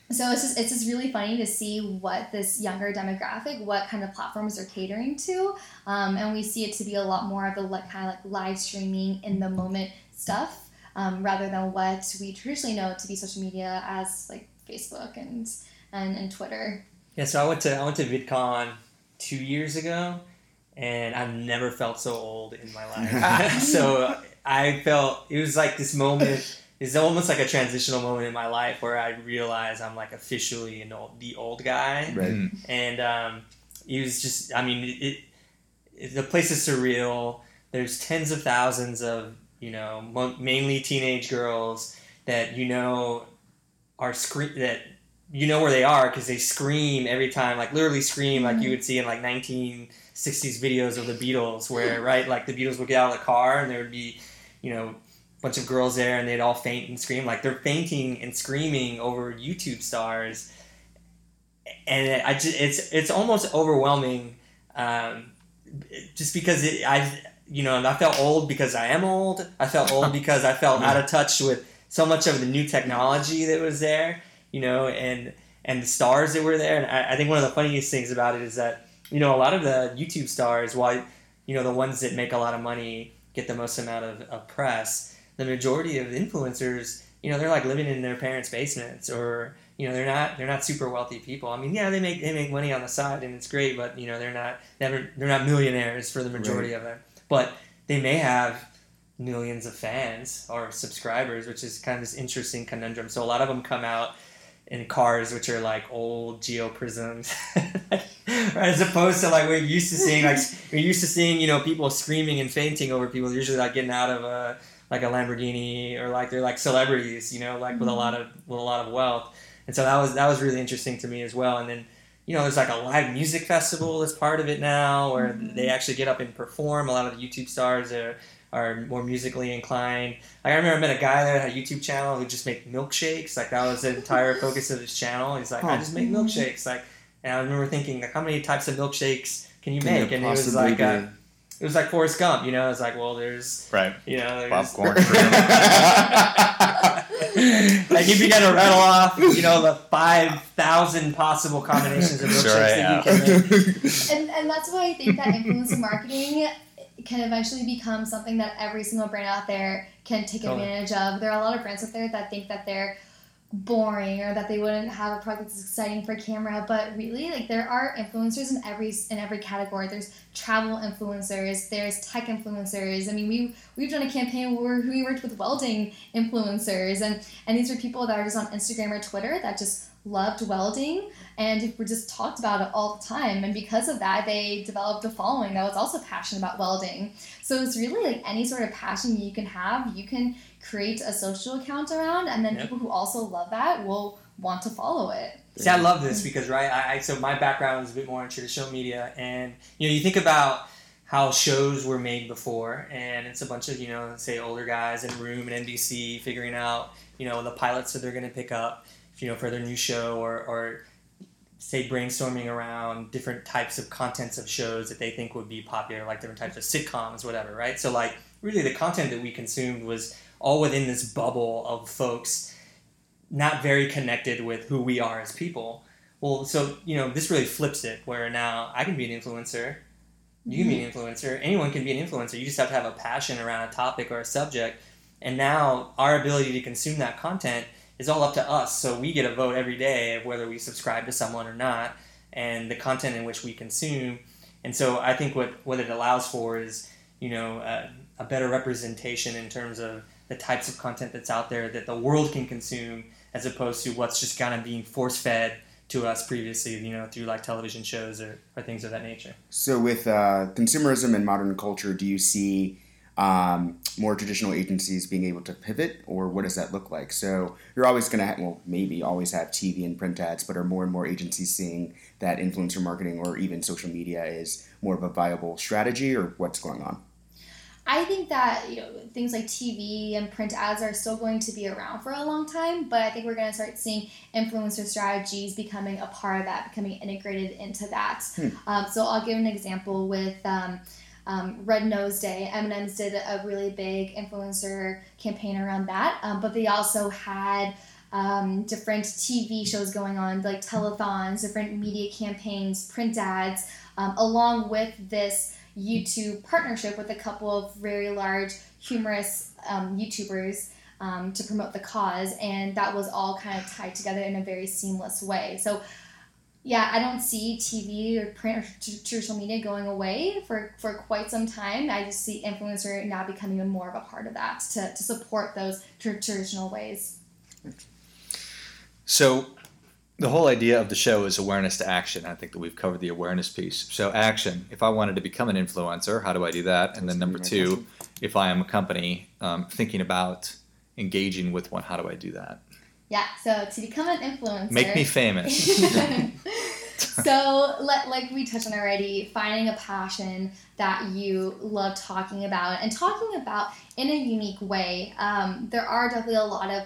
so it's just it's just really funny to see what this younger demographic, what kind of platforms they're catering to, um, and we see it to be a lot more of the like kind of like live streaming in the moment stuff. Um, rather than what we traditionally know to be social media as like Facebook and, and and Twitter. Yeah, so I went to I went to VidCon two years ago, and I've never felt so old in my life. So I felt it was like this moment. It's almost like a transitional moment in my life where I realized I'm like officially an old, the old guy. Right. And um, it was just I mean it, it the place is surreal. There's tens of thousands of you know, mainly teenage girls that you know are scream that you know where they are because they scream every time, like literally scream, like you would see in like nineteen sixties videos of the Beatles, where right, like the Beatles would get out of the car and there would be, you know, a bunch of girls there and they'd all faint and scream, like they're fainting and screaming over YouTube stars, and I just it's it's almost overwhelming, um, just because it I. You know, and I felt old because I am old. I felt old because I felt out of touch with so much of the new technology that was there, you know, and and the stars that were there. And I, I think one of the funniest things about it is that, you know, a lot of the YouTube stars, while, you know, the ones that make a lot of money get the most amount of, of press, the majority of influencers, you know, they're like living in their parents' basements or, you know, they're not they're not super wealthy people. I mean, yeah, they make they make money on the side and it's great, but, you know, they're not never they're not millionaires for the majority right. of them. But they may have millions of fans or subscribers, which is kind of this interesting conundrum. So a lot of them come out in cars, which are like old Geo-Prisms, right? As opposed to like we're used to seeing, like we're used to seeing, you know, people screaming and fainting over people usually like getting out of a like a Lamborghini, or like they're like celebrities, you know, like with a lot of with a lot of wealth. And so that was that was really interesting to me as well. And then, you know, there's like a live music festival that's part of it now, where mm-hmm. they actually get up and perform. A lot of the YouTube stars are are more musically inclined. Like I remember I met a guy that had a YouTube channel who just made milkshakes. Like that was the entire focus of his channel. He's like, oh, I just make milkshakes. Like, and I remember thinking, like, how many types of milkshakes can you can make? You and it was like, a, it was like Forrest Gump. You know, it's like, well, there's right, you know, there's, popcorn. Like you began to rattle off, you know, the five thousand possible combinations of milkshakes sure that am. You can make. And, and that's why I think that influencer marketing can eventually become something that every single brand out there can take totally. advantage of. There are a lot of brands out there that think that they're boring or that they wouldn't have a product that's exciting for camera, but really, like, there are influencers in every in every category. There's travel influencers, there's tech influencers. I mean, we we've done a campaign where we worked with welding influencers, and and these are people that are just on Instagram or Twitter that just loved welding and were just talked about it all the time, and because of that they developed a following that was also passionate about welding. So it's really like any sort of passion you can have, you can create a social account around, and then yep. people who also love that will want to follow it. See, I love this because, right, I, I so my background is a bit more in traditional media, and you know, you think about how shows were made before, and it's a bunch of, you know, say older guys in Room and N B C figuring out, you know, the pilots that they're going to pick up, you know, for their new show, or, or say brainstorming around different types of contents of shows that they think would be popular, like different types of sitcoms, whatever, right? So like really the content that we consumed was all within this bubble of folks not very connected with who we are as people. Well, so, you know, this really flips it, where now I can be an influencer, you can be an influencer, anyone can be an influencer. You just have to have a passion around a topic or a subject. And now our ability to consume that content is all up to us. So we get a vote every day of whether we subscribe to someone or not, and the content in which we consume. And so I think what, what it allows for is, you know, uh, a better representation in terms of the types of content that's out there that the world can consume, as opposed to what's just kind of being force-fed to us previously, you know, through like television shows or, or things of that nature. So with uh, consumerism and modern culture, do you see um, more traditional agencies being able to pivot, or what does that look like? So you're always going to have, well, maybe always have T V and print ads, but are more and more agencies seeing that influencer marketing or even social media is more of a viable strategy, or what's going on? I think that, you know, things like T V and print ads are still going to be around for a long time, but I think we're going to start seeing influencer strategies becoming a part of that, becoming integrated into that. Hmm. Um, so I'll give an example with um, um, Red Nose Day. M and M's did a really big influencer campaign around that, um, but they also had um, different T V shows going on, like telethons, different media campaigns, print ads, um, along with this YouTube partnership with a couple of very large humorous um, YouTubers um, to promote the cause, and that was all kind of tied together in a very seamless way. So yeah, I don't see T V or print or traditional media going away for, for quite some time. I just see influencer now becoming even more of a part of that to, to support those tr- traditional ways. So the whole idea of the show is awareness to action. I think that we've covered the awareness piece. So action, if I wanted to become an influencer, how do I do that? And then number two, if I am a company um, thinking about engaging with one, how do I do that? Yeah, so to become an influencer. Make me famous. So let, like we touched on already, finding a passion that you love talking about and talking about in a unique way. Um, there are definitely a lot of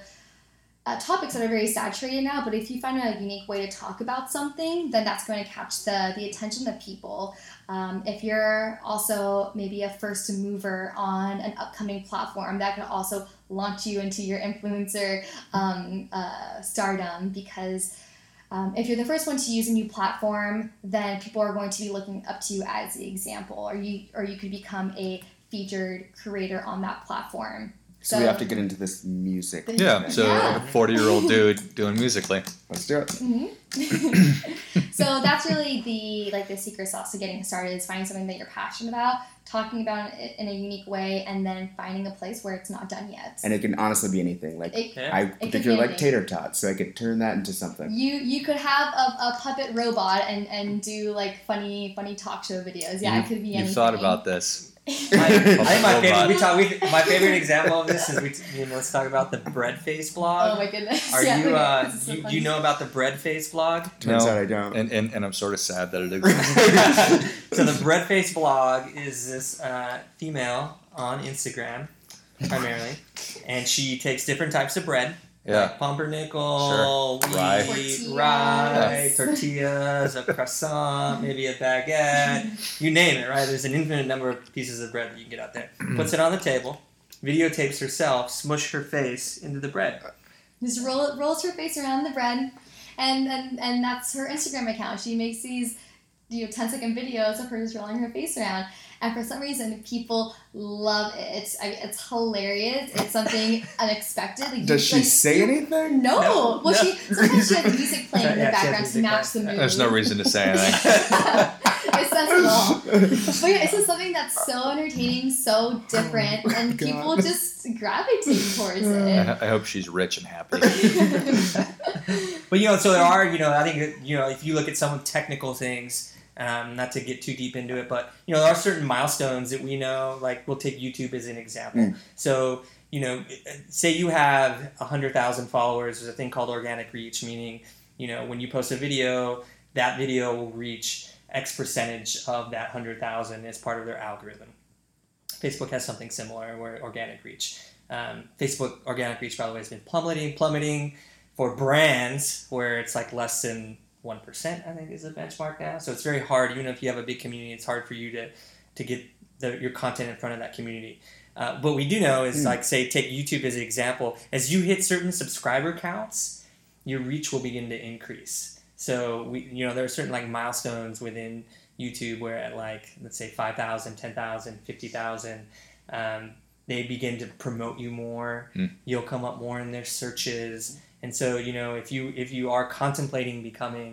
Uh, topics that are very saturated now, but if you find a unique way to talk about something, then that's going to catch the the attention of people. Um, if you're also maybe a first mover on an upcoming platform, that could also launch you into your influencer um, uh, stardom, because um, if you're the first one to use a new platform, then people are going to be looking up to you as the example, or you or you could become a featured creator on that platform. So, so we have to get into this music. Yeah, so yeah. Like a forty-year-old dude doing Musical.ly. Let's do it. Mm-hmm. So that's really the like the secret sauce to getting started is finding something that you're passionate about, talking about it in a unique way, and then finding a place where it's not done yet. And it can honestly be anything. Like it, I particularly like tater tots, so I could turn that into something. You you could have a, a puppet robot and, and do like funny funny talk show videos. Yeah, you, it could be anything. You thought about this. my, I my, favorite, we talk, we, my favorite example of this is we. I mean, let's talk about the Breadface vlog. Oh my goodness! Are yeah, you? Uh, so you, you know about the Breadface vlog? Turns no. out I don't, and, and and I'm sort of sad that it exists. So the Breadface vlog is this uh, female on Instagram, primarily, and she takes different types of bread. Yeah. Like pumpernickel, sure. Rye, tortillas. rye, tortillas, a croissant, maybe a baguette, you name it, right? There's an infinite number of pieces of bread that you can get out there. Puts it on the table, videotapes herself, smush her face into the bread. Just roll, rolls her face around the bread, and, and, and that's her Instagram account. She makes these you know, ten second videos of her just rolling her face around. And for some reason, people love it. It's I mean, it's hilarious. It's something unexpected. Like, does you, she like, say you, anything? No. no. Well, no. she sometimes she has music playing in the yeah, background to match the mood. There's no reason to say anything. It's sensible. But yeah, it's just something that's so entertaining, so different, oh and God. people just gravitate towards it. I, I hope she's rich and happy. But, you know, so there are, you know, I think, you know, if you look at some technical things, Um, not to get too deep into it, but, you know, there are certain milestones that we know, like, we'll take YouTube as an example. Mm. So, you know, say you have one hundred thousand followers, there's a thing called organic reach, meaning, you know, when you post a video, that video will reach X percentage of that one hundred thousand as part of their algorithm. Facebook has something similar where organic reach. Um, Facebook organic reach, by the way, has been plummeting, plummeting for brands where it's like less than one percent, I think, is the benchmark now. So it's very hard, even if you have a big community, it's hard for you to, to get the, your content in front of that community. Uh, what we do know is, mm. like, say, take YouTube as an example. As you hit certain subscriber counts, your reach will begin to increase. So, we, you know, there are certain, like, milestones within YouTube where at, like, let's say five thousand, ten thousand, fifty thousand, um, they begin to promote you more. Mm. You'll come up more in their searches. And so, you know, if you if you are contemplating becoming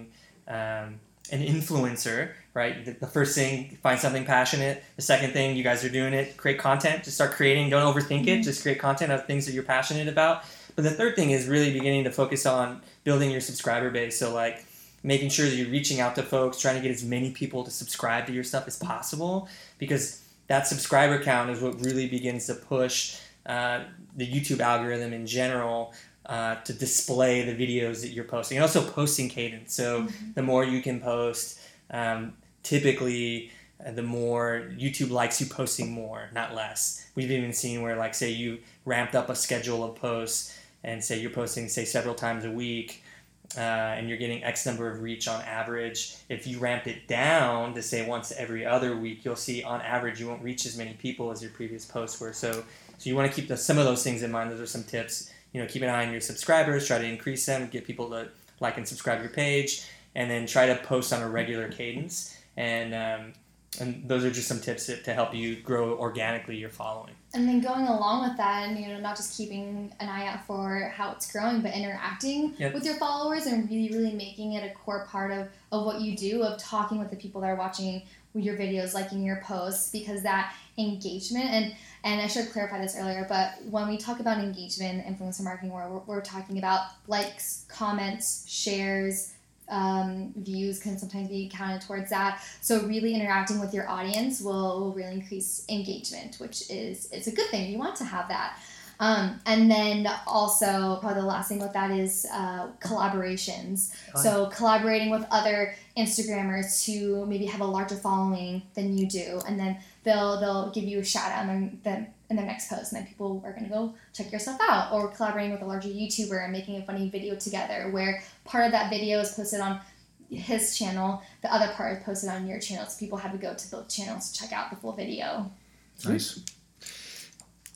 um, an influencer, right, the, the first thing, find something passionate. The second thing, you guys are doing it, create content. Just start creating. Don't overthink mm-hmm. it. Just create content of things that you're passionate about. But the third thing is really beginning to focus on building your subscriber base. So, like, making sure that you're reaching out to folks, trying to get as many people to subscribe to your stuff as possible, because that subscriber count is what really begins to push uh, the YouTube algorithm in general Uh, to display the videos that you're posting, and also posting cadence. So mm-hmm. the more you can post, um, typically uh, the more YouTube likes you posting more, not less. We've even seen where, like, say you ramped up a schedule of posts and say you're posting, say, several times a week uh, and you're getting X number of reach on average. If you ramped it down to, say, once every other week, you'll see on average you won't reach as many people as your previous posts were. So, so you want to keep the, some of those things in mind. Those are some tips. You know, keep an eye on your subscribers, try to increase them, get people to like and subscribe to your page, and then try to post on a regular cadence. And um, and those are just some tips that, to help you grow organically your following. And then going along with that, and, you know, not just keeping an eye out for how it's growing, but interacting yep. with your followers and really, really making it a core part of, of what you do, of talking with the people that are watching your videos, liking your posts, because that engagement, and and I should clarify this earlier, but when we talk about engagement, influencer marketing, we're, we're talking about likes, comments, shares, um, views can sometimes be counted towards that. So really interacting with your audience will, will really increase engagement, which is it's a good thing. You want to have that. Um, and then also probably the last thing with that is uh, collaborations. Oh. So collaborating with other Instagrammers who maybe have a larger following than you do, and then they'll they'll give you a shout out in their, in their next post, and then people are going to go check your stuff out. Or collaborating with a larger YouTuber and making a funny video together where part of that video is posted on his channel, the other part is posted on your channel, so people have to go to both channels to check out the full video. Nice.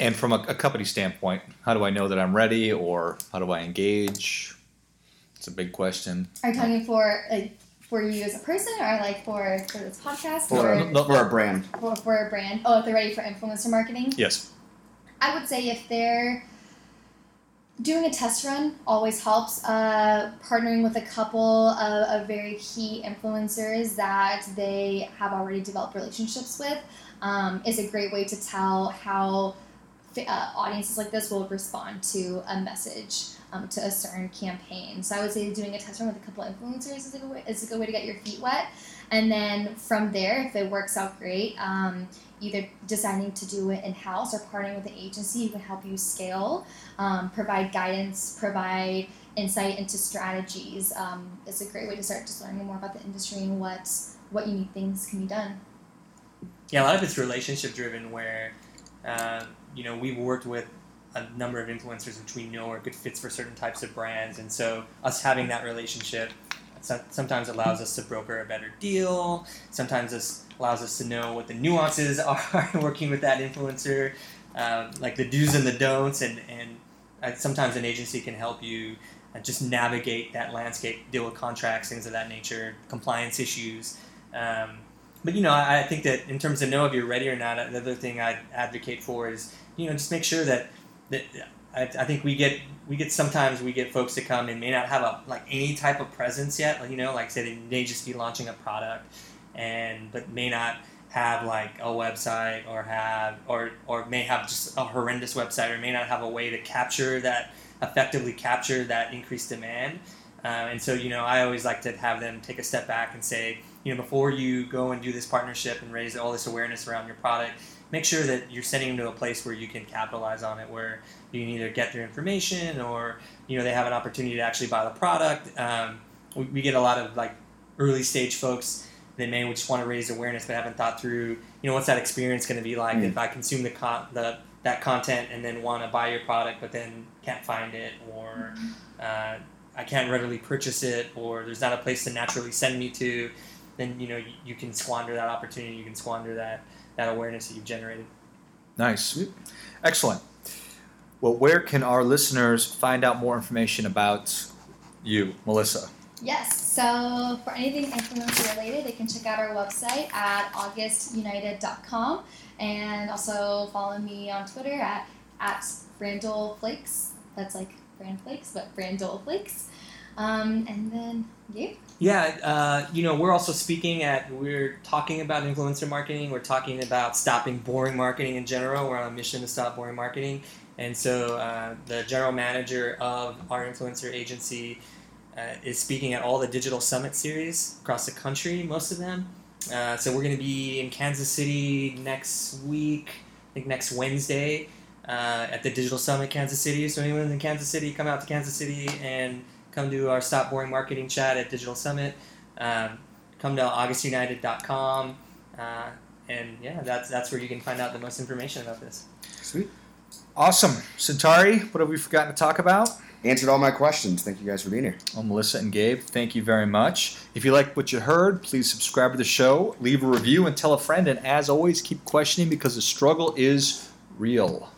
And from a, a company standpoint, how do I know that I'm ready, or how do I engage? It's a big question. Are you talking for like for you as a person, or like for, for this podcast? For, or, no, for a brand. For, for a brand. Oh, if they're ready for influencer marketing? Yes. I would say if they're doing a test run always helps. Uh, partnering with a couple of, of very key influencers that they have already developed relationships with um, is a great way to tell how uh, audiences like this will respond to a message, um, to a certain campaign. So I would say doing a test run with a couple of influencers is a good way, is a good way to get your feet wet. And then from there, if it works out great, um, either deciding to do it in-house or partnering with an agency who can help you scale, um, provide guidance, provide insight into strategies. Um, it's a great way to start just learning more about the industry and what, what unique things can be done. Yeah, a lot of it's relationship-driven where, uh, you know, we've worked with a number of influencers which we know are good fits for certain types of brands, and so us having that relationship sometimes allows us to broker a better deal, sometimes this allows us to know what the nuances are working with that influencer, um, like the do's and the don'ts, and, and sometimes an agency can help you just navigate that landscape, deal with contracts, things of that nature, compliance issues. Um, but, you know, I, I think that in terms of know if you're ready or not, the other thing I advocate for is, you know, just make sure that, that I, I think we get we get sometimes we get folks to come and may not have a like any type of presence yet, like, you know, like say they may just be launching a product, and but may not have like a website or have or or may have just a horrendous website or may not have a way to capture that effectively capture that increased demand, uh, and so you know I always like to have them take a step back and say, you know, before you go and do this partnership and raise all this awareness around your product, make sure that you're sending them to a place where you can capitalize on it, where you can either get their information or, you know, they have an opportunity to actually buy the product. Um, we, we get a lot of, like, early stage folks that may just want to raise awareness but haven't thought through, you know, what's that experience going to be like mm. if I consume the, con- the that content and then want to buy your product but then can't find it, or uh, I can't readily purchase it, or there's not a place to naturally send me to. Then, you know, you, you can squander that opportunity, you can squander that that awareness that you've generated. Nice. Excellent. Well, where can our listeners find out more information about you, Melissa? Yes. So for anything influencer related, they can check out our website at august united dot com, and also follow me on Twitter at, at brandlflakes. That's like brand flakes, but brandlflakes. Um, and then you? Yeah, uh, you know, we're also speaking at, we're talking about influencer marketing. We're talking about stopping boring marketing in general. We're on a mission to stop boring marketing. And so uh, the general manager of our influencer agency uh, is speaking at all the digital summit series across the country, most of them. Uh, so we're going to be in Kansas City next week, I think next Wednesday, uh, at the Digital Summit Kansas City. So anyone in Kansas City, come out to Kansas City and come to our Stop Boring Marketing chat at Digital Summit. Um, come to august united dot com. Uh, and yeah, that's that's where you can find out the most information about this. Sweet. Awesome. Centauri, what have we forgotten to talk about? Answered all my questions. Thank you guys for being here. Well, Melissa and Gabe, thank you very much. If you like what you heard, please subscribe to the show, leave a review, and tell a friend. And as always, keep questioning because the struggle is real.